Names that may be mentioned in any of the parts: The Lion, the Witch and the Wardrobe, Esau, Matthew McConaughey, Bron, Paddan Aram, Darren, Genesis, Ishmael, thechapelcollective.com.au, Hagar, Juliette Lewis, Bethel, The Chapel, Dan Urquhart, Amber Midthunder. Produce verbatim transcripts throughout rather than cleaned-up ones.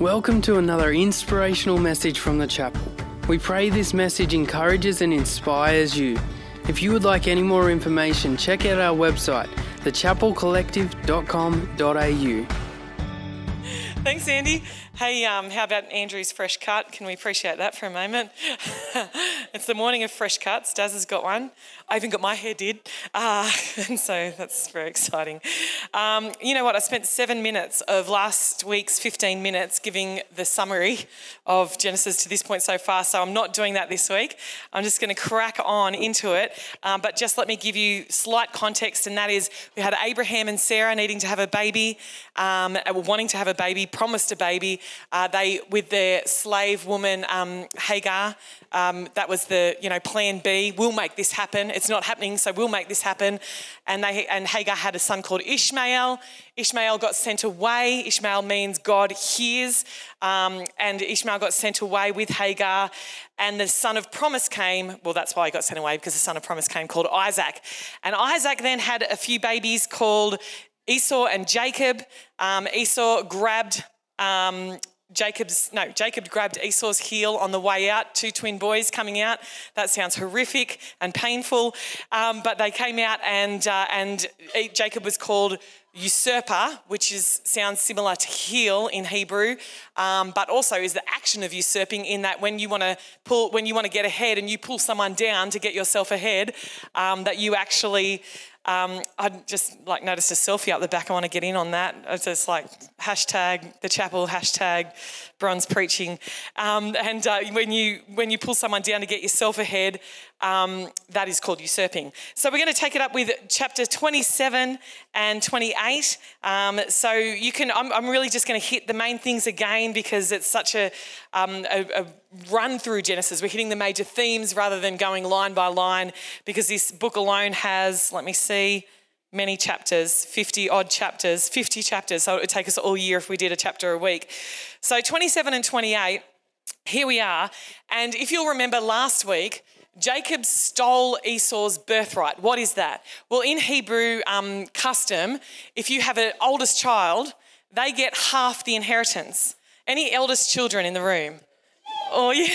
Welcome to another inspirational message from The Chapel. We pray this message encourages and inspires you. If you would like any more information, check out our website, the chapel collective dot com dot a u. Thanks, Andy. Hey, um, how about Andrew's fresh cut? Can we appreciate that for a moment? It's the morning of fresh cuts. Daz has got one. I even got my hair did. Uh, and so that's very exciting. Um, you know what? I spent seven minutes of last week's fifteen minutes giving the summary of Genesis to this point so far. So I'm not doing that this week. I'm just going to crack on into it. Um, but just let me give you slight context. And that is we had Abraham and Sarah needing to have a baby, um, wanting to have a baby, promised a baby. Uh, they, with their slave woman, um, Hagar, um, that was the, you know, plan B. We'll make this happen. It's not happening, so we'll make this happen. And they and Hagar had a son called Ishmael. Ishmael got sent away. Ishmael means God hears. Um, and Ishmael got sent away with Hagar. And the son of promise came. Well, that's why he got sent away, because the son of promise came, called Isaac. And Isaac then had a few babies called Esau and Jacob. Um, Esau grabbed... Um, Jacob's no, Jacob grabbed Esau's heel on the way out, two twin boys coming out. That sounds horrific and painful, um, but they came out and uh, and Jacob was called usurper, which is sounds similar to heel in Hebrew, um, but also is the action of usurping in that when you want to pull, when you want to get ahead and you pull someone down to get yourself ahead, um, that you actually. Um, I just like noticed a selfie up the back. I want to get in on that. It's just like hashtag the chapel, hashtag Bron's preaching. Um, and uh, when you when you pull someone down to get yourself ahead, um, that is called usurping. So we're going to take it up with chapter twenty-seven and twenty-eight. Um, so you can. I'm, I'm really just going to hit the main things again because it's such a, um, a, a run through Genesis. We're hitting the major themes rather than going line by line because this book alone has, let me see, many chapters, fifty odd chapters, fifty chapters. So it would take us all year if we did a chapter a week. So twenty-seven and twenty-eight, here we are. And if you'll remember last week, Jacob stole Esau's birthright. What is that? Well, in Hebrew um, custom, if you have an oldest child, they get half the inheritance. Any eldest children in the room? All you,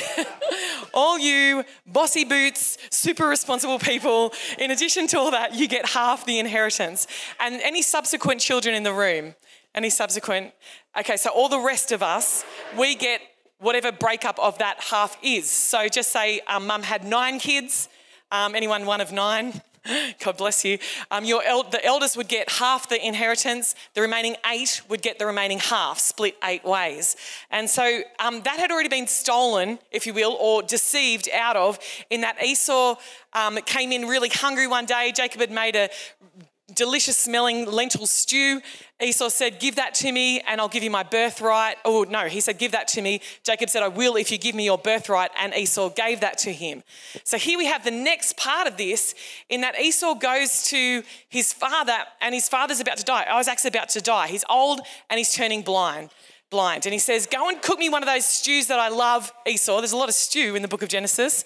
all you bossy boots, super responsible people, in addition to all that, you get half the inheritance. And any subsequent children in the room, any subsequent, okay, so all the rest of us, we get whatever breakup of that half is. So just say um, mum had nine kids, um, anyone one of nine? God bless you. Um, your el- the eldest would get half the inheritance. The remaining eight would get the remaining half, split eight ways. And so um, that had already been stolen, if you will, or deceived out of, in that Esau um, came in really hungry one day. Jacob had made a delicious smelling lentil stew. Esau said, give that to me and I'll give you my birthright. Oh, no, he said, give that to me. Jacob said, I will if you give me your birthright. And Esau gave that to him. So here we have the next part of this in that Esau goes to his father and his father's about to die. Isaac's about to die. He's old and he's turning blind. blind. And he says, go and cook me one of those stews that I love, Esau. There's a lot of stew in the book of Genesis.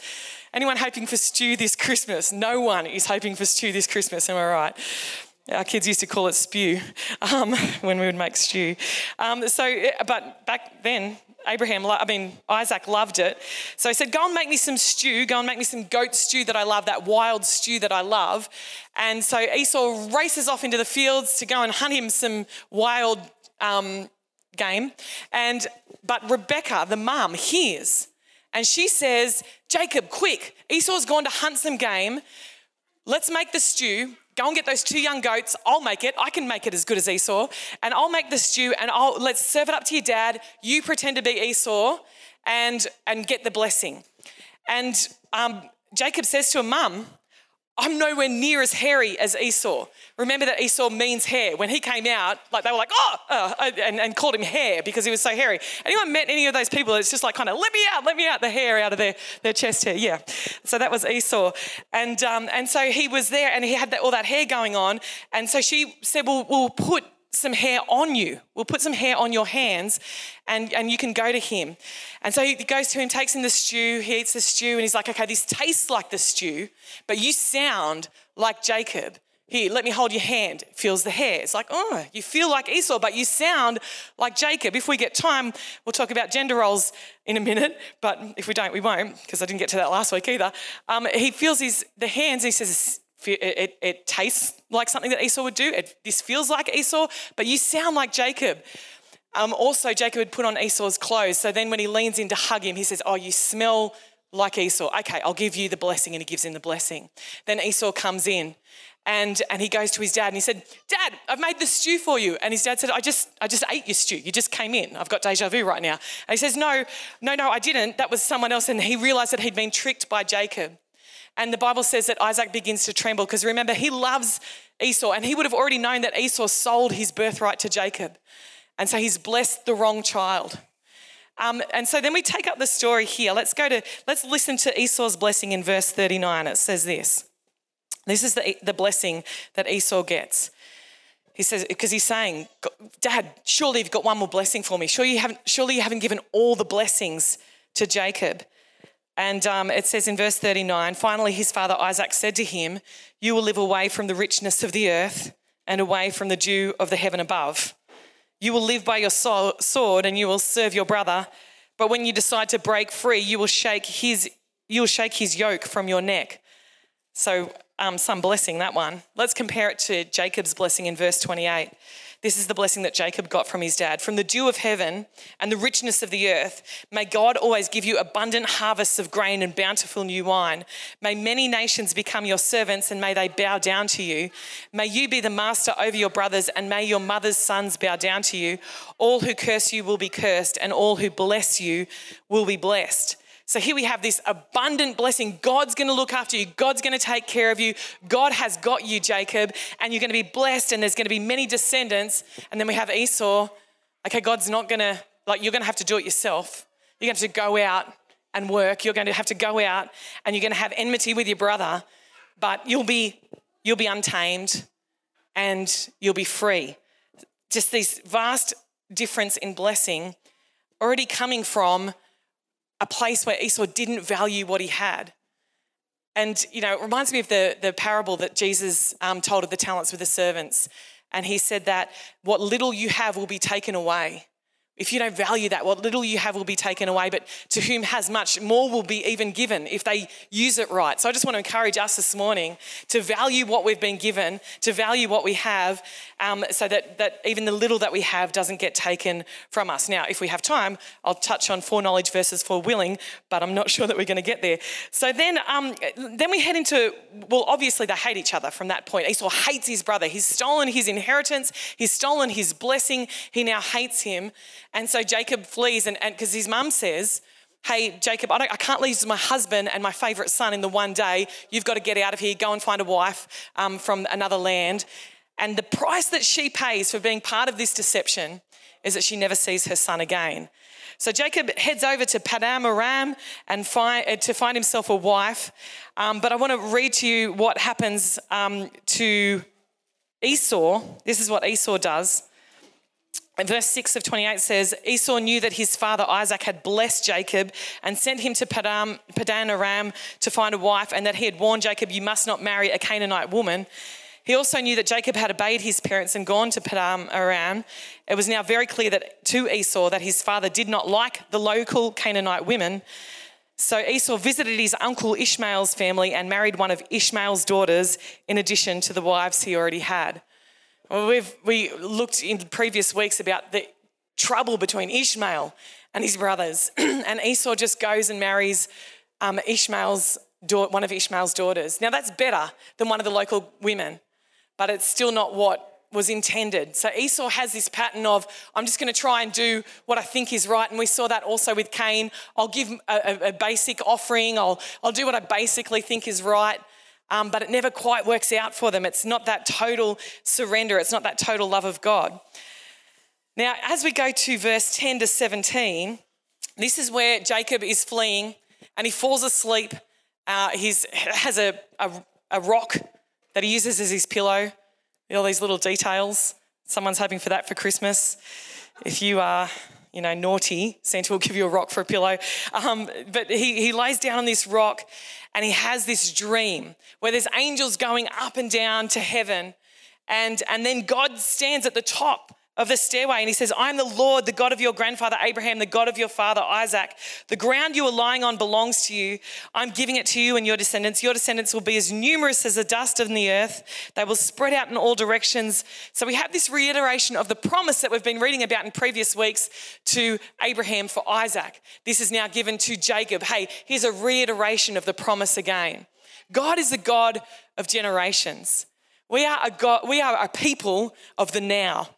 Anyone hoping for stew this Christmas? No one is hoping for stew this Christmas, am I right? Our kids used to call it spew um, when we would make stew. Um, so, but back then, Abraham, I mean, Isaac loved it. So he said, go and make me some stew. Go and make me some goat stew that I love, that wild stew that I love. And so Esau races off into the fields to go and hunt him some wild um game. And but Rebecca, the mum, hears and she says, Jacob, quick, Esau's gone to hunt some game. Let's make the stew. Go and get those two young goats. I'll make it. I can make it as good as Esau. And I'll make the stew and I'll let's serve it up to your dad. You pretend to be Esau and, and get the blessing. And um, Jacob says to her mum, I'm nowhere near as hairy as Esau. Remember that Esau means hair. When he came out, like they were like, oh, uh, and, and called him hair because he was so hairy. Anyone met any of those people? It's just like kind of, let me out, let me out the hair out of their, their chest hair. Yeah. So that was Esau. And um, and so he was there and he had that, all that hair going on. And so she said, well, we'll put some hair on you. We'll put some hair on your hands and, and you can go to him. And so he goes to him, takes in the stew, he eats the stew and he's like, okay, this tastes like the stew, but you sound like Jacob. Here, let me hold your hand. Feels the hair. It's like, oh, you feel like Esau, but you sound like Jacob. If we get time, we'll talk about gender roles in a minute, but if we don't, we won't, because I didn't get to that last week either. Um, he feels his the hands and he says, it, it, it tastes like something that Esau would do. It, this feels like Esau, but you sound like Jacob. Um, also, Jacob had put on Esau's clothes, so then when he leans in to hug him, he says, oh, you smell like Esau. Okay, I'll give you the blessing, and he gives him the blessing. Then Esau comes in. And and he goes to his dad and he said, Dad, I've made the stew for you. And his dad said, I just I just ate your stew. You just came in. I've got deja vu right now. And he says, no, no, no, I didn't. That was someone else. And he realized that he'd been tricked by Jacob. And the Bible says that Isaac begins to tremble because remember, he loves Esau. And he would have already known that Esau sold his birthright to Jacob. And so he's blessed the wrong child. Um, and so then we take up the story here. Let's go to, let's listen to Esau's blessing in verse thirty-nine. It says this. This is the, the blessing that Esau gets. He says, because he's saying, Dad, surely you've got one more blessing for me. Surely you haven't, surely you haven't given all the blessings to Jacob. And um, it says in verse thirty-nine, finally his father Isaac said to him, you will live away from the richness of the earth and away from the dew of the heaven above. You will live by your so- sword and you will serve your brother. But when you decide to break free, you will shake his, you'll shake his yoke from your neck. So um, some blessing, that one. Let's compare it to Jacob's blessing in verse twenty-eight. This is the blessing that Jacob got from his dad. From the dew of heaven and the richness of the earth, may God always give you abundant harvests of grain and bountiful new wine. May many nations become your servants and may they bow down to you. May you be the master over your brothers and may your mother's sons bow down to you. All who curse you will be cursed and all who bless you will be blessed. So here we have this abundant blessing. God's going to look after you. God's going to take care of you. God has got you, Jacob, and you're going to be blessed and there's going to be many descendants. And then we have Esau. Okay, God's not going to, like, you're going to have to do it yourself. You're going to have to go out and work. You're going to have to go out and you're going to have enmity with your brother, but you'll be you'll be untamed and you'll be free. Just this vast difference in blessing already coming from a place where Esau didn't value what he had. And, you know, it reminds me of the, the parable that Jesus um, told of the talents with the servants. And he said that what little you have will be taken away. If you don't value that, what little you have will be taken away, but to whom has much, more will be even given if they use it right. So I just want to encourage us this morning to value what we've been given, to value what we have, um, so that, that even the little that we have doesn't get taken from us. Now, if we have time, I'll touch on foreknowledge versus forewilling, but I'm not sure that we're going to get there. So then um, then we head into, well, obviously they hate each other from that point. Esau hates his brother. He's stolen his inheritance. He's stolen his blessing. He now hates him. And so Jacob flees, and because his mum says, hey, Jacob, I, don't, I can't leave my husband and my favourite son in the one day. You've got to get out of here. Go and find a wife um, from another land. And the price that she pays for being part of this deception is that she never sees her son again. So Jacob heads over to Paddan Aram and find, uh, to find himself a wife. Um, but I want to read to you what happens um, to Esau. This is what Esau does. And verse six of twenty-eight says, Esau knew that his father Isaac had blessed Jacob and sent him to Paddan, Paddan Aram to find a wife, and that he had warned Jacob, you must not marry a Canaanite woman. He also knew that Jacob had obeyed his parents and gone to Paddan Aram. It was now very clear that to Esau that his father did not like the local Canaanite women. So Esau visited his uncle Ishmael's family and married one of Ishmael's daughters in addition to the wives he already had. Well, we've we looked in previous weeks about the trouble between Ishmael and his brothers, and Esau just goes and marries um, Ishmael's da- one of Ishmael's daughters. Now that's better than one of the local women, but it's still not what was intended. So Esau has this pattern of, I'm just going to try and do what I think is right, and we saw that also with Cain. I'll give a, a, a basic offering. I'll I'll do what I basically think is right. Um, but it never quite works out for them. It's not that total surrender. It's not that total love of God. Now, as we go to verse ten to seventeen, this is where Jacob is fleeing and he falls asleep. Uh, he has a, a, a rock that he uses as his pillow. All these little details. Someone's hoping for that for Christmas. If you are, you know, naughty, Santa will give you a rock for a pillow. Um, but he, he lays down on this rock and he has this dream where there's angels going up and down to heaven. And, and then God stands at the top of the stairway and he says, I am the Lord, the God of your grandfather Abraham, the God of your father Isaac. The ground you are lying on belongs to you. I'm giving it to you and your descendants. Your descendants will be as numerous as the dust of the earth. They will spread out in all directions. So we have this reiteration of the promise that we've been reading about in previous weeks to Abraham for Isaac. This is now given to Jacob. Hey, here's a reiteration of the promise again. God is the God of generations. We are a God, we are a people of the now,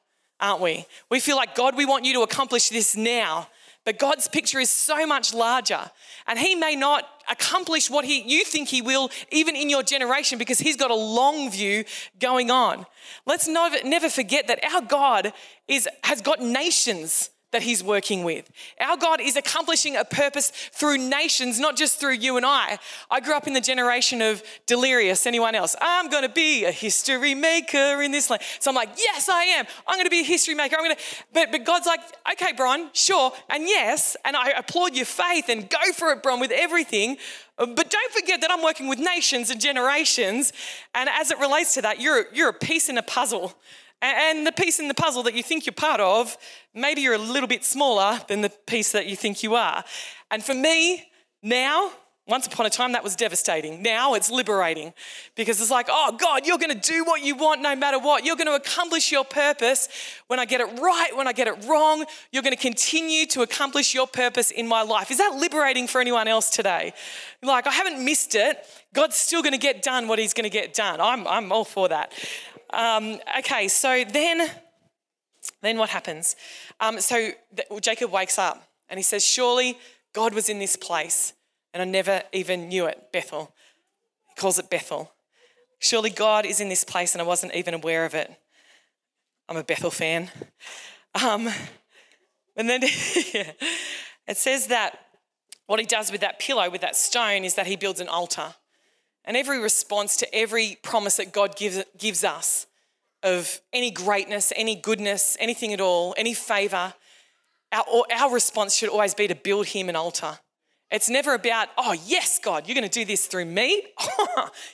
aren't we? We feel like, God, we want you to accomplish this now. But God's picture is so much larger. And he may not accomplish what he you think he will even in your generation because he's got a long view going on. Let's not, never forget that our God is has got nations that he's working with. Our God is accomplishing a purpose through nations, not just through you and I. I grew up in the generation of Delirious. Anyone else? I'm going to be a history maker in this land. So I'm like, yes, I am. I'm going to be a history maker. I'm going to, but, but God's like, okay, Bron, sure. And yes, and I applaud your faith and go for it, Bron, with everything. But don't forget that I'm working with nations and generations. And as it relates to that, you're, you're a piece in a puzzle. And the piece in the puzzle that you think you're part of, maybe you're a little bit smaller than the piece that you think you are. And for me, now, once upon a time, that was devastating. Now it's liberating because it's like, oh, God, you're going to do what you want no matter what. You're going to accomplish your purpose. When I get it right, when I get it wrong, you're going to continue to accomplish your purpose in my life. Is that liberating for anyone else today? Like, I haven't missed it. God's still going to get done what he's going to get done. I'm, I'm all for that. Um, okay, so then, then what happens? Um, so th- well, Jacob wakes up and he says, surely God was in this place and I never even knew it, Bethel. He calls it Bethel. Surely God is in this place and I wasn't even aware of it. I'm a Bethel fan. Um, and then yeah, it says that what he does with that pillow, with that stone, is that he builds an altar. And every response to every promise that God gives, gives us of any greatness, any goodness, anything at all, any favour, our, our response should always be to build him an altar. It's never about, oh, yes, God, you're going to do this through me.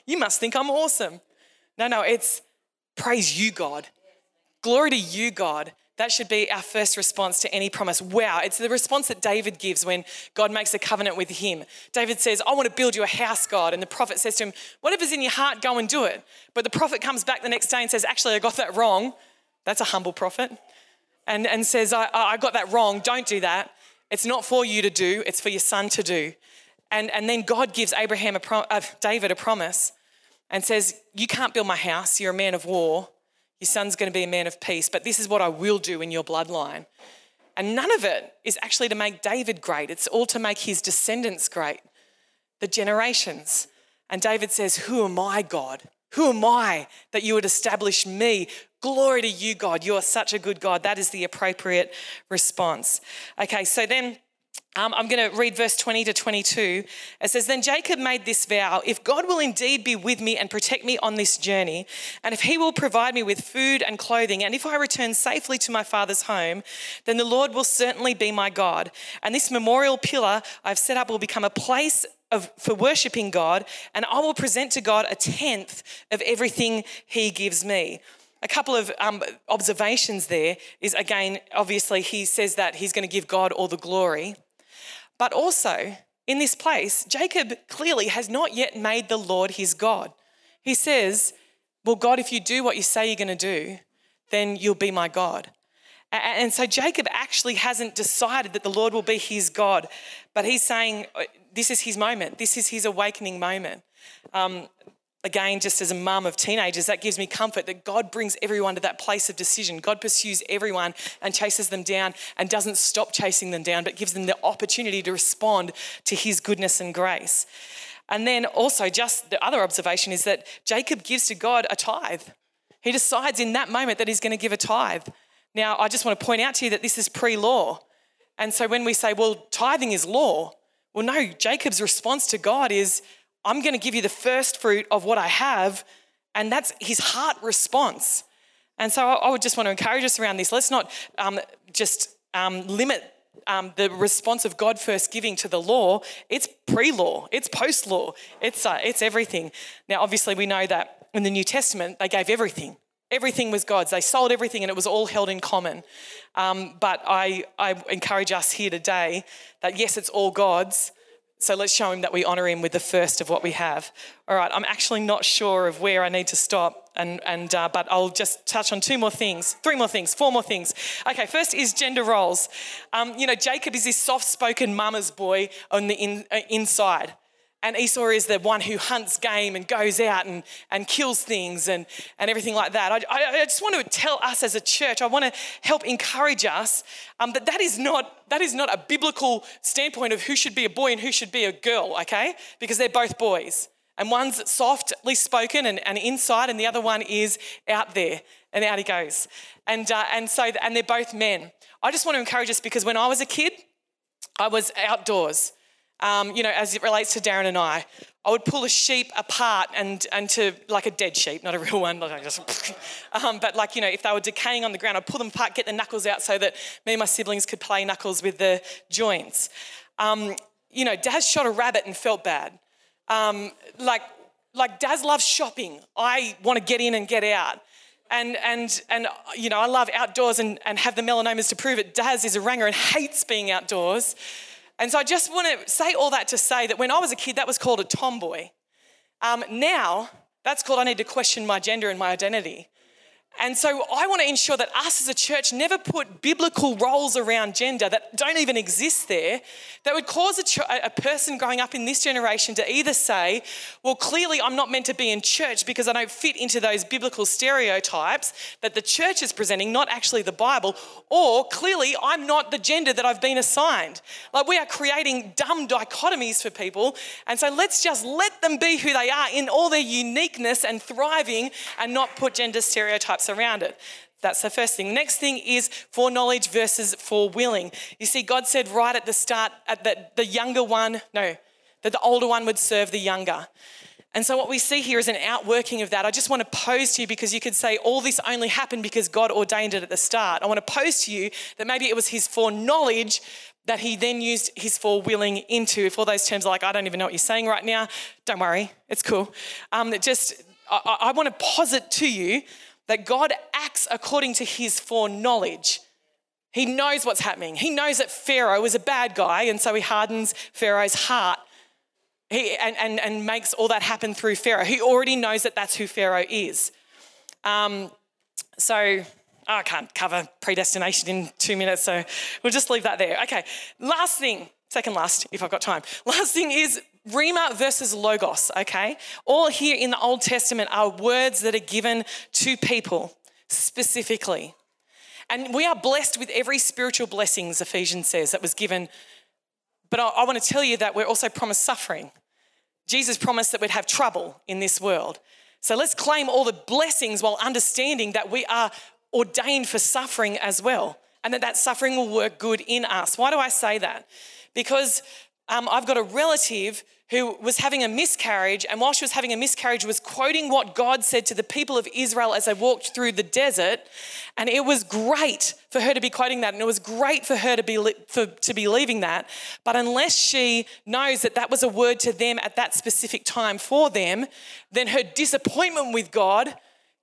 You must think I'm awesome. No, no, it's praise you, God. Glory to you, God. That should be our first response to any promise. Wow, it's the response that David gives when God makes a covenant with him. David says, I want to build you a house, God. And the prophet says to him, whatever's in your heart, go and do it. But the prophet comes back the next day and says, actually, I got that wrong. That's a humble prophet. And, and says, I, I got that wrong. Don't do that. It's not for you to do. It's for your son to do. And, and then God gives Abraham a pro- uh, David a promise and says, you can't build my house. You're a man of war. Your son's going to be a man of peace, but this is what I will do in your bloodline. And none of it is actually to make David great. It's all to make his descendants great, the generations. And David says, who am I, God? Who am I that you would establish me? Glory to you, God. You are such a good God. That is the appropriate response. Okay, so then um, I'm going to read verse twenty to twenty-two. It says, then Jacob made this vow, if God will indeed be with me and protect me on this journey, and if he will provide me with food and clothing, and if I return safely to my father's home, then the Lord will certainly be my God. And this memorial pillar I've set up will become a place of, for worshiping God, and I will present to God a tenth of everything he gives me. A couple of um, observations there is, again, obviously he says that he's going to give God all the glory. But also in this place, Jacob clearly has not yet made the Lord his God. He says, well, God, if you do what you say you're going to do, then you'll be my God. And so Jacob actually hasn't decided that the Lord will be his God, but he's saying this is his moment. This is his awakening moment. Um, Again, just as a mum of teenagers, that gives me comfort that God brings everyone to that place of decision. God pursues everyone and chases them down and doesn't stop chasing them down, but gives them the opportunity to respond to his goodness and grace. And then also just the other observation is that Jacob gives to God a tithe. He decides in that moment that he's going to give a tithe. Now, I just want to point out to you that this is pre-law. And so when we say, well, tithing is law, well, no, Jacob's response to God is, I'm going to give you the first fruit of what I have, and that's his heart response. And so I would just want to encourage us around this. Let's not um, just um, limit um, the response of God first giving to the law, it's pre-law, it's post-law, it's uh, it's everything. Now, obviously, we know that in the New Testament, they gave everything. Everything was God's. They sold everything and it was all held in common. Um, but I, I encourage us here today that, yes, it's all God's, so let's show him that we honour him with the first of what we have. All right, I'm actually not sure of where I need to stop, and and uh, but I'll just touch on two more things, three more things, four more things. Okay, first is gender roles. Um, you know, Jacob is this soft-spoken mama's boy on the in, uh, inside. And Esau is the one who hunts game and goes out and, and kills things and, and everything like that. I, I, I just want to tell us as a church, I want to help encourage us um, that that is not that is not a biblical standpoint of who should be a boy and who should be a girl, okay? Because they're both boys. And one's softly spoken and, and inside, and the other one is out there, and out he goes. And uh, and so and they're both men. I just want to encourage us because when I was a kid, I was outdoors. Um, you know, as it relates to Darren and I, I would pull a sheep apart and and to, like a dead sheep, not a real one, like I just, um, but like, you know, if they were decaying on the ground, I'd pull them apart, get the knuckles out so that me and my siblings could play knuckles with the joints. Um, you know, Dad shot a rabbit and felt bad. Um, like, like Dad loves shopping. I want to get in and get out. And, and and you know, I love outdoors and, and have the melanomas to prove it. Daz is a ranger and hates being outdoors. And so I just want to say all that to say that when I was a kid, that was called a tomboy. Um, now, that's called I need to question my gender and my identity. And so I want to ensure that us as a church never put biblical roles around gender that don't even exist there, that would cause a, ch- a person growing up in this generation to either say, well, clearly I'm not meant to be in church because I don't fit into those biblical stereotypes that the church is presenting, not actually the Bible, or clearly I'm not the gender that I've been assigned. Like, we are creating dumb dichotomies for people. And so let's just let them be who they are in all their uniqueness and thriving and not put gender stereotypes around it. That's the first thing. Next thing is foreknowledge versus forewilling. You see, God said right at the start at that the younger one, no, that the older one would serve the younger. And so what we see here is an outworking of that. I just want to pose to you, because you could say all this only happened because God ordained it at the start. I want to pose to you that maybe it was his foreknowledge that he then used his forewilling into. If all those terms are like, I don't even know what you're saying right now, don't worry, it's cool. Um, just I, I want to posit to you that God acts according to his foreknowledge. He knows what's happening. He knows that Pharaoh is a bad guy, and so he hardens Pharaoh's heart he, and, and, and makes all that happen through Pharaoh. He already knows that that's who Pharaoh is. Um, so oh, I can't cover predestination in two minutes, so we'll just leave that there. Okay, last thing, second last, if I've got time. Last thing is Rema versus Logos, okay? All here in the Old Testament are words that are given to people specifically. And we are blessed with every spiritual blessings, Ephesians says, that was given. But I, I want to tell you that we're also promised suffering. Jesus promised that we'd have trouble in this world. So let's claim all the blessings while understanding that we are ordained for suffering as well, and that that suffering will work good in us. Why do I say that? Because Um, I've got a relative who was having a miscarriage, and while she was having a miscarriage was quoting what God said to the people of Israel as they walked through the desert, and it was great for her to be quoting that, and it was great for her to be li- for, to be leaving that. But unless she knows that that was a word to them at that specific time for them, then her disappointment with God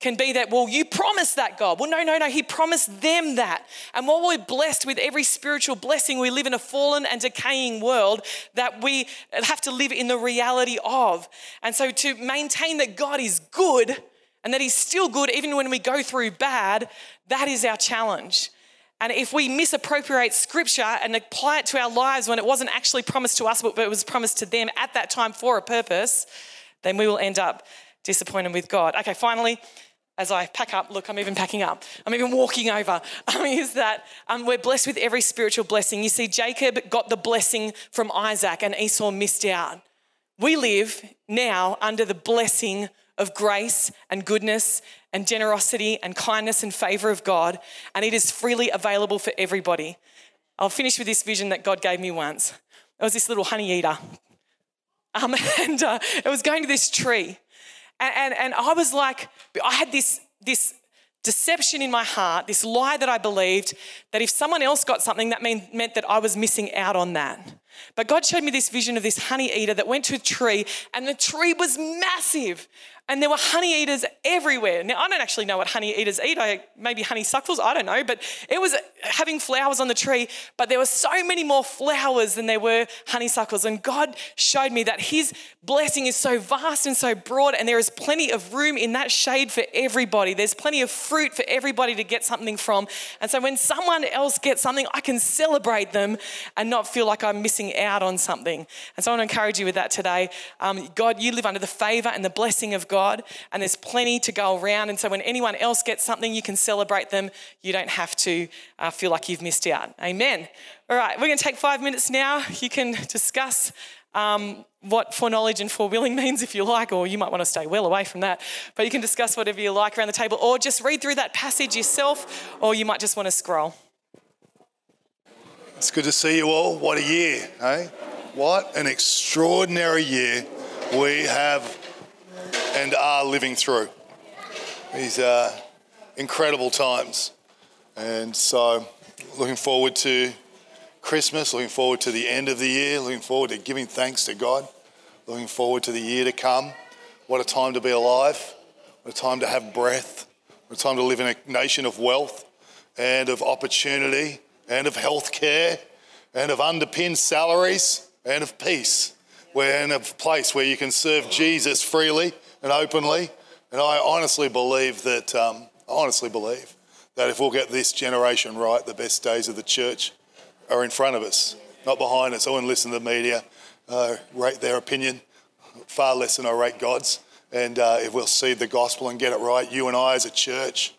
can be that, well, you promised that, God. Well, no, no, no, he promised them that. And while we're blessed with every spiritual blessing, we live in a fallen and decaying world that we have to live in the reality of. And so to maintain that God is good and that he's still good even when we go through bad, that is our challenge. And if we misappropriate scripture and apply it to our lives when it wasn't actually promised to us, but it was promised to them at that time for a purpose, then we will end up disappointed with God. Okay, finally, as I pack up, look, I'm even packing up. I'm even walking over. Um, is that um, we're blessed with every spiritual blessing. You see, Jacob got the blessing from Isaac and Esau missed out. We live now under the blessing of grace and goodness and generosity and kindness and favour of God, and it is freely available for everybody. I'll finish with this vision that God gave me once. It was this little honey eater. Um, and uh, it was going to this tree. And, and and I was like, I had this this deception in my heart, this lie that I believed, that if someone else got something, that mean, meant that I was missing out on that. But God showed me this vision of this honey eater that went to a tree, and the tree was massive, and there were honey eaters everywhere. Now, I don't actually know what honey eaters eat. I, maybe honeysuckles, I don't know. But it was having flowers on the tree, but there were so many more flowers than there were honeysuckles. And God showed me that his blessing is so vast and so broad, and there is plenty of room in that shade for everybody. There's plenty of fruit for everybody to get something from. And so when someone else gets something, I can celebrate them and not feel like I'm missing out on something. And so I want to encourage you with that today. Um, God, you live under the favor and the blessing of God. God, and there's plenty to go around. And so when anyone else gets something, you can celebrate them. You don't have to uh, feel like you've missed out. Amen. All right, we're going to take five minutes now. You can discuss um, what foreknowledge and forewilling means if you like, or you might want to stay well away from that. But you can discuss whatever you like around the table, or just read through that passage yourself, or you might just want to scroll. It's good to see you all. What a year, eh? What an extraordinary year we have and are living through. These are incredible times. And so looking forward to Christmas, looking forward to the end of the year, looking forward to giving thanks to God, looking forward to the year to come. What a time to be alive. What a time to have breath. What a time to live in a nation of wealth and of opportunity and of healthcare and of underpinned salaries and of peace. We're in a place where you can serve Jesus freely and openly. And I honestly believe that, um, I honestly believe that if we'll get this generation right, the best days of the church are in front of us, not behind us. I wouldn't listen to the media, uh, rate their opinion far less than I rate God's. And uh, if we'll seed the gospel and get it right, you and I as a church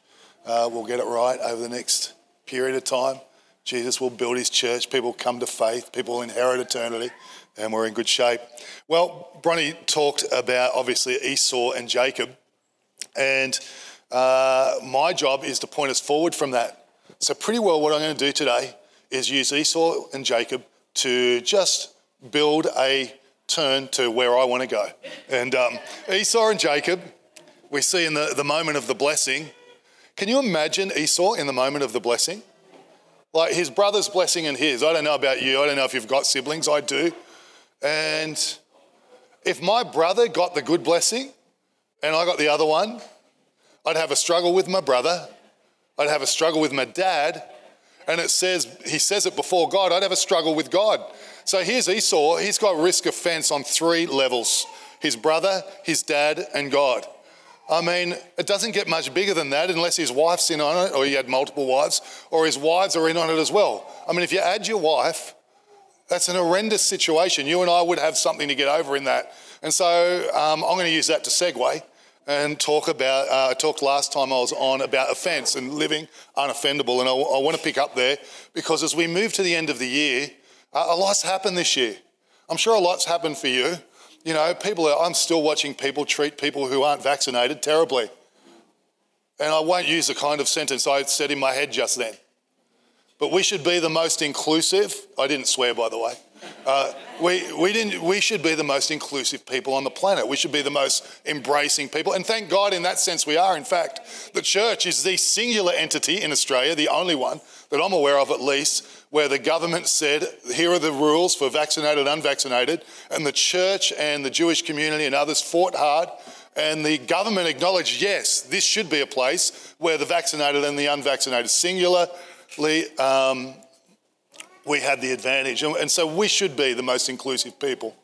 uh, will get it right over the next period of time. Jesus will build his church. People come to faith. People will inherit eternity. And we're in good shape. Well, Bronnie talked about, obviously, Esau and Jacob. And uh, my job is to point us forward from that. So pretty well what I'm going to do today is use Esau and Jacob to just build a turn to where I want to go. And um, Esau and Jacob, we see in the, the moment of the blessing. Can you imagine Esau in the moment of the blessing? Like his brother's blessing and his. I don't know about you. I don't know if you've got siblings. I do. And if my brother got the good blessing and I got the other one, I'd have a struggle with my brother. I'd have a struggle with my dad. And it says, he says it before God, I'd have a struggle with God. So here's Esau. He's got risk of offense on three levels: his brother, his dad, and God. I mean, it doesn't get much bigger than that unless his wife's in on it, or he had multiple wives, or his wives are in on it as well. I mean, if you add your wife, that's an horrendous situation. You and I would have something to get over in that. And so um, I'm going to use that to segue and talk about, uh, I talked last time I was on about offence and living unoffendable. And I, I want to pick up there because as we move to the end of the year, uh, a lot's happened this year. I'm sure a lot's happened for you. You know, people are, I'm still watching people treat people who aren't vaccinated terribly. And I won't use the kind of sentence I said in my head just then. But we should be the most inclusive. I didn't swear, by the way. Uh, we we didn't. We should be the most inclusive people on the planet. We should be the most embracing people. And thank God, in that sense, we are. In fact, the church is the singular entity in Australia, the only one that I'm aware of, at least, where the government said, here are the rules for vaccinated and unvaccinated. And the church and the Jewish community and others fought hard. And the government acknowledged, yes, this should be a place where the vaccinated and the unvaccinated, singular. Um, we had the advantage, and so we should be the most inclusive people,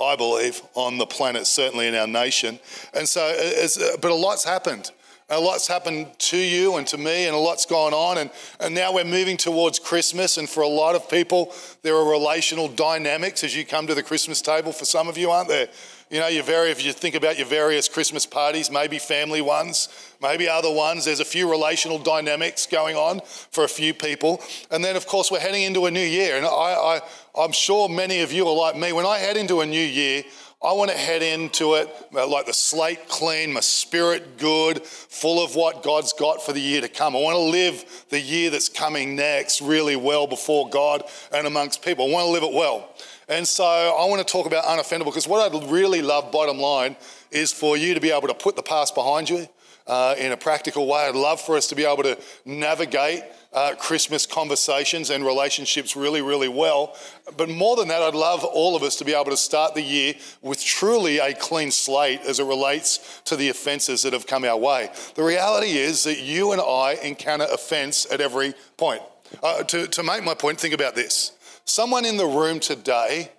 I believe, on the planet, certainly in our nation. And so, as, but a lot's happened. A lot's happened to you and to me, and a lot's gone on, and, and now we're moving towards Christmas, and for a lot of people, there are relational dynamics as you come to the Christmas table for some of you, aren't there? You know, your very, if you think about your various Christmas parties, maybe family ones, maybe other ones, there's a few relational dynamics going on for a few people. And then, of course, we're heading into a new year. And I, I, I'm sure many of you are like me. When I head into a new year, I want to head into it like the slate clean, my spirit good, full of what God's got for the year to come. I want to live the year that's coming next really well before God and amongst people. I want to live it well. And so I want to talk about unoffendable because what I'd really love, bottom line, is for you to be able to put the past behind you uh, in a practical way. I'd love for us to be able to navigate uh, Christmas conversations and relationships really, really well. But more than that, I'd love all of us to be able to start the year with truly a clean slate as it relates to the offences that have come our way. The reality is that you and I encounter offence at every point. Uh, to, to make my point, think about this. Someone in the room today,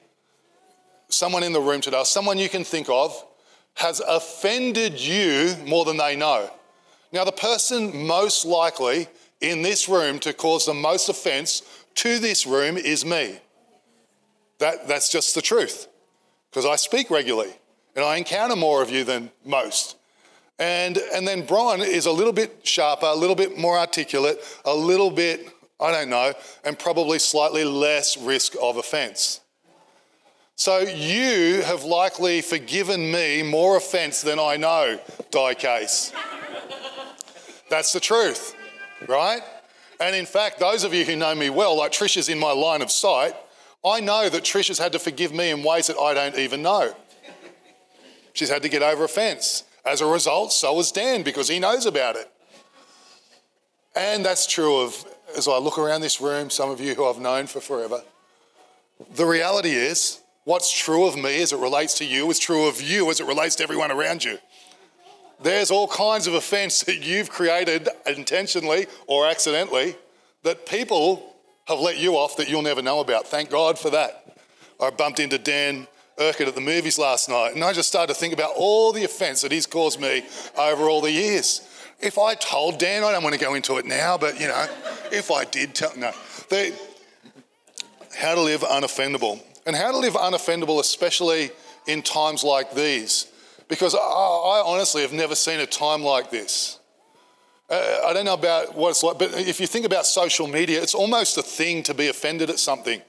someone in the room today, someone you can think of, has offended you more than they know. Now, the person most likely in this room to cause the most offence to this room is me. That, that's just the truth, because I speak regularly and I encounter more of you than most. And, and then Bron is a little bit sharper, a little bit more articulate, a little bit, I don't know, and probably slightly less risk of offence. So you have likely forgiven me more offence than I know, die case. That's the truth, right? And in fact, those of you who know me well, like Trisha's in my line of sight, I know that Trisha's had to forgive me in ways that I don't even know. She's had to get over offence. As a result, so has Dan, because he knows about it. And that's true of, as I look around this room, some of you who I've known for forever. The reality is, what's true of me as it relates to you is true of you as it relates to everyone around you. There's all kinds of offence that you've created intentionally or accidentally that people have let you off that you'll never know about. Thank God for that. I bumped into Dan Urquhart at the movies last night, and I just started to think about all the offence that he's caused me over all the years. If I told Dan, I don't want to go into it now, but, you know, if I did tell... No. The, how to live unoffendable. And how to live unoffendable, especially in times like these, because I, I honestly have never seen a time like this. Uh, I don't know about what it's like, but if you think about social media, it's almost a thing to be offended at something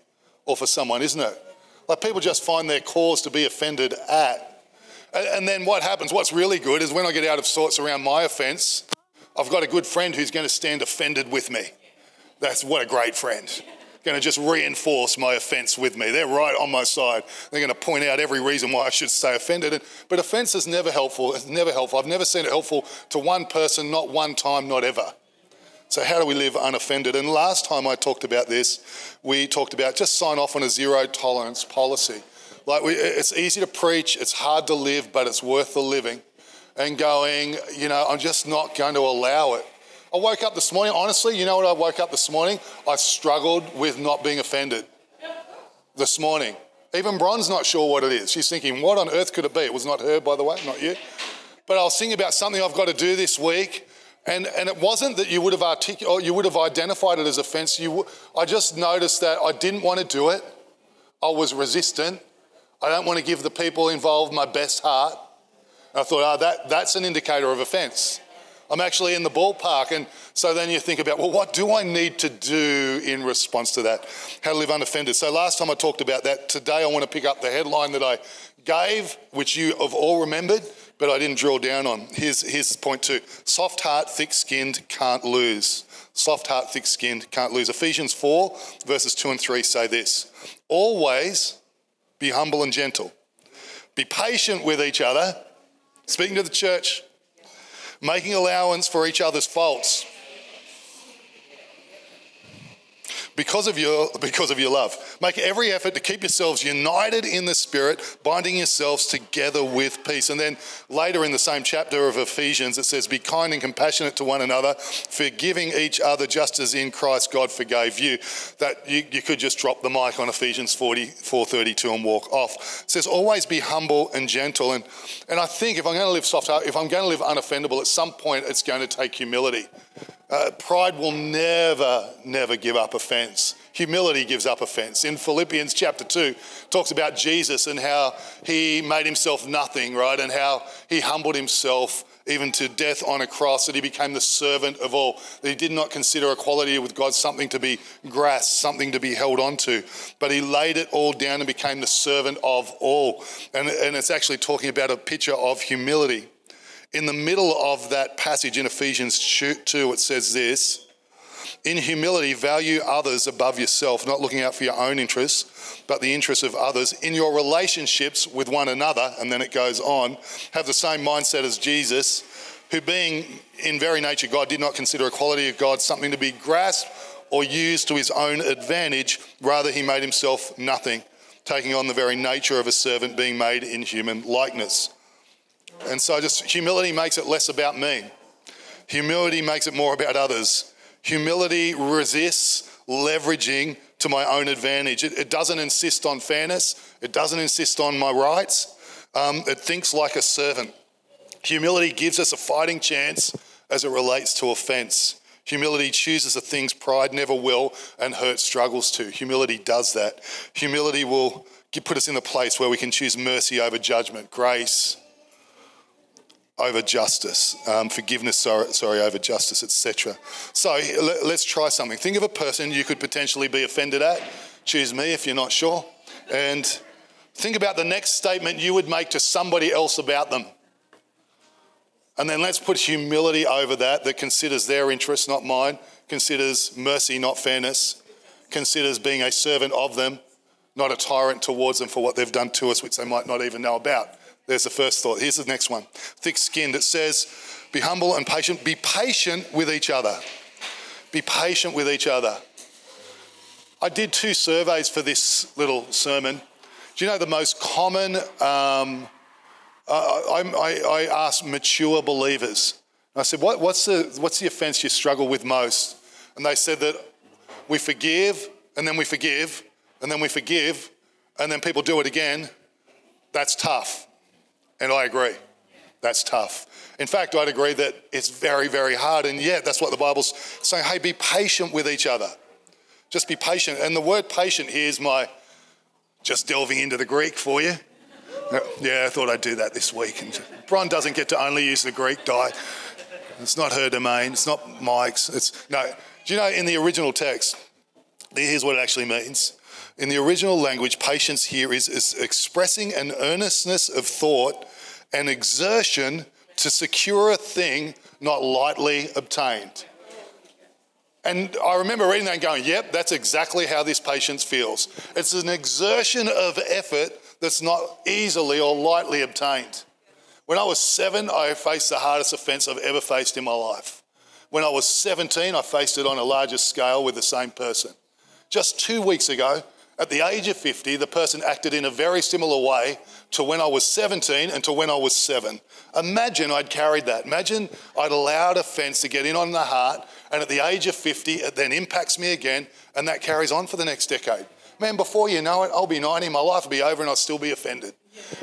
or for someone, isn't it? Like, people just find their cause to be offended at. And, and then what happens, what's really good is when I get out of sorts around my offence, I've got a good friend who's going to stand offended with me. That's what a great friend. Going to just reinforce my offence with me. They're right on my side. They're going to point out every reason why I should stay offended. But offence is never helpful. It's never helpful. I've never seen it helpful to one person, not one time, not ever. So how do we live unoffended? And last time I talked about this, we talked about just sign off on a zero tolerance policy. Like, we, it's easy to preach, it's hard to live, but it's worth the living. And going, you know, I'm just not going to allow it. I woke up this morning, honestly, you know what I woke up this morning? I struggled with not being offended this morning. Even Bron's not sure what it is. She's thinking, what on earth could it be? It was not her, by the way, not you. But I was thinking about something I've got to do this week, and, and it wasn't that you would have articulated, or you would have identified it as offence. You, w- I just noticed that I didn't want to do it. I was resistant. I don't want to give the people involved my best heart. And I thought, ah, oh, that that's an indicator of offence. I'm actually in the ballpark. And so then you think about, well, what do I need to do in response to that? How to live unoffended. So last time I talked about that. Today I want to pick up the headline that I gave, which you have all remembered, but I didn't drill down on. Here's, here's point two. Soft heart, thick-skinned, can't lose. Soft heart, thick-skinned, can't lose. Ephesians four, verses two and three say this. Always be humble and gentle. Be patient with each other. Speaking to the church. Making allowance for each other's faults because of your because of your love. Make every effort to keep yourselves united in the Spirit, binding yourselves together with peace. And then later in the same chapter of Ephesians, it says, be kind and compassionate to one another, forgiving each other just as in Christ God forgave you. That you, you could just drop the mic on Ephesians four thirty-two and walk off. It says, always be humble and gentle. And, and I think if I'm going to live soft, if I'm going to live unoffendable, at some point it's going to take humility. Uh, pride will never, never give up offence. Humility gives up offence. In Philippians chapter two, it talks about Jesus and how he made himself nothing, right? And how he humbled himself even to death on a cross, that he became the servant of all, that he did not consider equality with God something to be grasped, something to be held on to, but he laid it all down and became the servant of all. And, and it's actually talking about a picture of humility. In the middle of that passage in Ephesians two, it says this, in humility, value others above yourself, not looking out for your own interests, but the interests of others. In your relationships with one another, and then it goes on, have the same mindset as Jesus, who being in very nature God did not consider equality of God something to be grasped or used to his own advantage. Rather, he made himself nothing, taking on the very nature of a servant, being made in human likeness. And so just humility makes it less about me. Humility makes it more about others. Humility resists leveraging to my own advantage. It, it doesn't insist on fairness. It doesn't insist on my rights. Um, it thinks like a servant. Humility gives us a fighting chance as it relates to offense. Humility chooses the things pride never will and hurt struggles to. Humility does that. Humility will put us in the place where we can choose mercy over judgment, grace over justice, um, forgiveness, sorry, sorry, over justice, et cetera. So let, let's try something. Think of a person you could potentially be offended at. Choose me if you're not sure. And think about the next statement you would make to somebody else about them. And then let's put humility over that, that considers their interests, not mine, considers mercy, not fairness, considers being a servant of them, not a tyrant towards them for what they've done to us, which they might not even know about. There's the first thought. Here's the next one. Thick-skinned. It says, be humble and patient. Be patient with each other. Be patient with each other. I did two surveys for this little sermon. Do you know the most common... Um, I, I, I asked mature believers. And I said, what, what's the what's the offence you struggle with most? And they said that we forgive, and then we forgive, and then we forgive, and then people do it again. That's tough. And I agree, that's tough. In fact, I'd agree that it's very, very hard, and yet that's what the Bible's saying. Hey, be patient with each other. Just be patient. And the word patient here is my, just delving into the Greek for you. Yeah, I thought I'd do that this week. And Bron doesn't get to only use the Greek diet. It's not her domain, it's not Mike's. It's no. Do you know, in the original text, here's what it actually means. In the original language, patience here is, is expressing an earnestness of thought and exertion to secure a thing not lightly obtained. And I remember reading that and going, yep, that's exactly how this patience feels. It's an exertion of effort that's not easily or lightly obtained. When I was seven, I faced the hardest offence I've ever faced in my life. When I was seventeen, I faced it on a larger scale with the same person. Just two weeks ago, at the age of fifty, the person acted in a very similar way to when I was seventeen and to when I was seven. Imagine I'd carried that. Imagine I'd allowed offence to get in on the heart, and at the age of fifty, it then impacts me again, and that carries on for the next decade. Man, before you know it, I'll be ninety, my life will be over and I'll still be offended.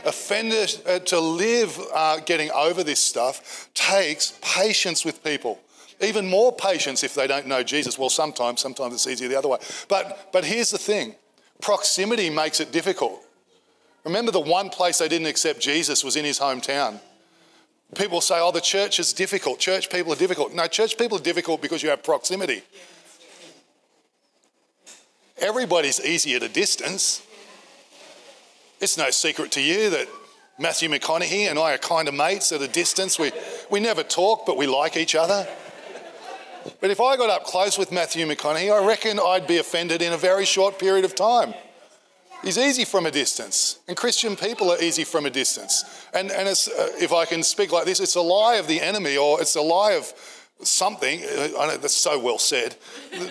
Offended uh, to live uh, getting over this stuff takes patience with people. Even more patience if they don't know Jesus. Well, sometimes, sometimes it's easier the other way. But, but here's the thing. Proximity makes it difficult. Remember the one place they didn't accept Jesus was in his hometown. People say, oh, the church is difficult. Church people are difficult. No, church people are difficult because you have proximity. Everybody's easy at a distance. It's no secret to you that Matthew McConaughey and I are kind of mates at a distance. We we never talk, but we like each other. But if I got up close with Matthew McConaughey, I reckon I'd be offended in a very short period of time. He's easy from a distance, and Christian people are easy from a distance. And and it's, uh, if I can speak like this, it's a lie of the enemy, or it's a lie of something, I know that's so well said,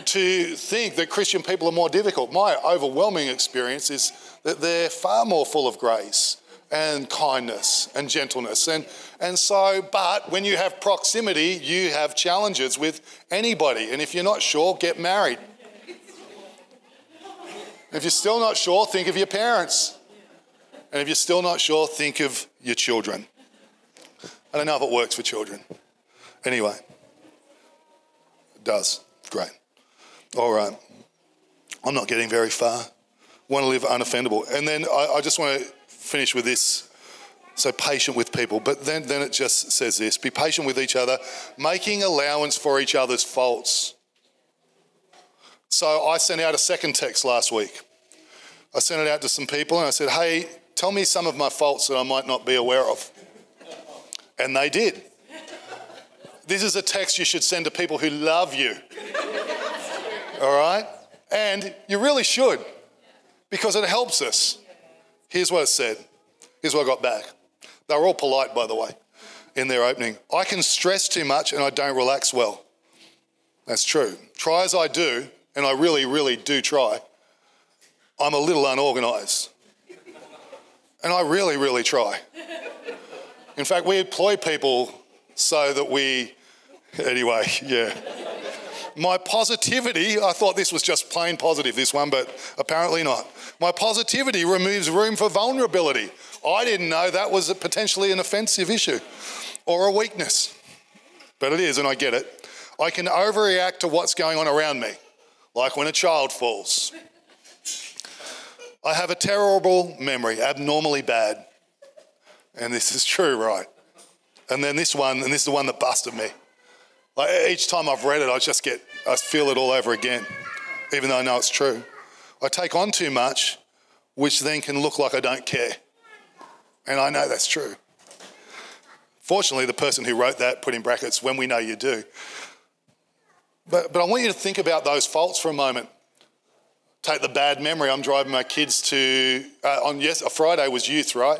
to think that Christian people are more difficult. My overwhelming experience is that they're far more full of grace and kindness and gentleness. And and so, but when you have proximity, you have challenges with anybody. And if you're not sure, get married. If you're still not sure, think of your parents. And if you're still not sure, think of your children. I don't know if it works for children. Anyway. Does. Great. All right. I'm not getting very far. Want to live unoffendable. And then I, I just want to finish with this. So patient with people. But then, then it just says this. Be patient with each other, making allowance for each other's faults. So I sent out a second text last week. I sent it out to some people and I said, hey, tell me some of my faults that I might not be aware of. And they did. This is a text you should send to people who love you, all right? And you really should, because it helps us. Here's what it said. Here's what I got back. They were all polite, by the way. in their opening. I can stress too much and I don't relax well. That's true. Try as I do, and I really, really do try, I'm a little unorganised. And I really, really try. In fact, we employ people so that we... Anyway, yeah. My positivity, I thought this was just plain positive, this one, but apparently not. My positivity removes room for vulnerability. I didn't know that was a potentially an offensive issue or a weakness. But it is, and I get it. I can overreact to what's going on around me, like when a child falls. I have a terrible memory, abnormally bad. And this is true, right? And then this one, and this is the one that busted me. Like each time I've read it, I just get, I feel it all over again, even though I know it's true. I take on too much, which then can look like I don't care. And I know that's true. Fortunately, the person who wrote that put in brackets, when we know you do. But but I want you to think about those faults for a moment. Take the bad memory. I'm driving my kids to, uh, on yes, a Friday was youth, right?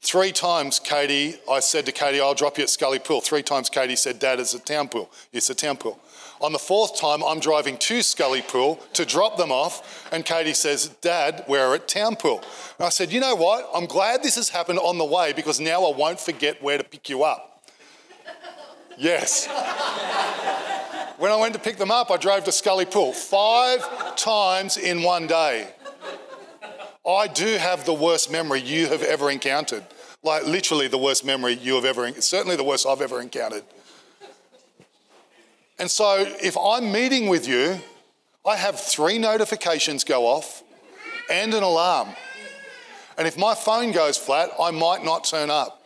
Three times, Katie, I said to Katie, I'll drop you at Scully Pool. Three times, Katie said, Dad, it's a town pool. It's a town pool. On the fourth time, I'm driving to Scully Pool to drop them off, and Katie says, Dad, we're at town pool. And I said, you know what? I'm glad this has happened on the way because now I won't forget where to pick you up. Yes. When I went to pick them up, I drove to Scully Pool five times in one day. I do have the worst memory you have ever encountered. Like literally the worst memory you have ever, certainly the worst I've ever encountered. And so if I'm meeting with you, I have three notifications go off and an alarm. And if my phone goes flat, I might not turn up.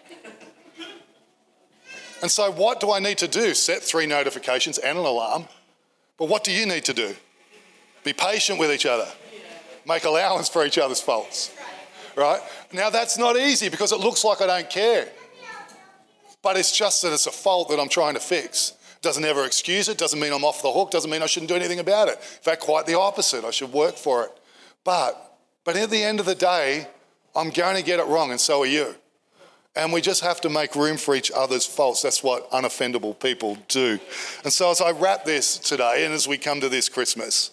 And so what do I need to do? Set three notifications and an alarm. But what do you need to do? Be patient with each other. Make allowance for each other's faults. Right? Now that's not easy because it looks like I don't care. But it's just that it's a fault that I'm trying to fix. Doesn't ever excuse it, doesn't mean I'm off the hook, doesn't mean I shouldn't do anything about it. In fact, quite the opposite. I should work for it. But, but at the end of the day, I'm going to get it wrong and so are you. And we just have to make room for each other's faults. That's what unoffendable people do. And so as I wrap this today and as we come to this Christmas,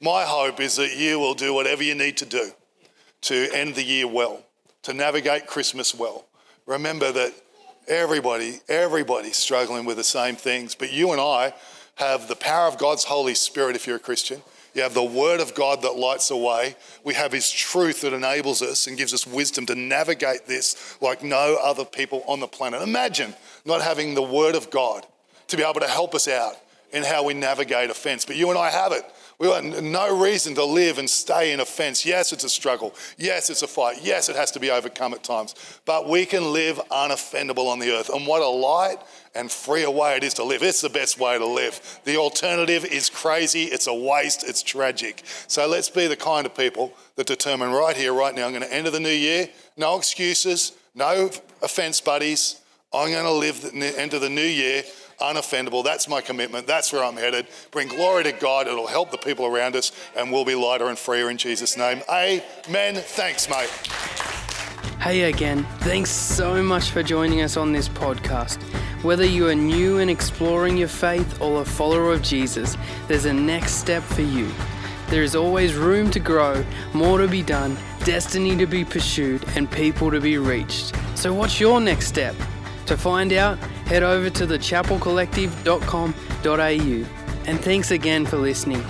my hope is that you will do whatever you need to do to end the year well, to navigate Christmas well. Remember that everybody, everybody's struggling with the same things, but you and I have the power of God's Holy Spirit if you're a Christian. You have the Word of God that lights the way. We have His truth that enables us and gives us wisdom to navigate this like no other people on the planet. Imagine not having the Word of God to be able to help us out in how we navigate offence, but you and I have it. We've got no reason to live and stay in offence. Yes, it's a struggle. Yes, it's a fight. Yes, it has to be overcome at times. But we can live unoffendable on the earth. And what a light and freer way it is to live. It's the best way to live. The alternative is crazy. It's a waste. It's tragic. So let's be the kind of people that determine right here, right now, I'm going to enter the new year. No excuses. No offence buddies. I'm going to live, enter the new year unoffendable. That's my commitment. That's where I'm headed. Bring glory to God. It'll help the people around us and we'll be lighter and freer in Jesus' name. Amen. Thanks, mate. Hey again. Thanks so much for joining us on this podcast. Whether you are new and exploring your faith or a follower of Jesus, there's a next step for you. There is always room to grow, more to be done, destiny to be pursued, and people to be reached. So what's your next step? To find out, head over to the chapel collective dot com dot a u. And thanks again for listening.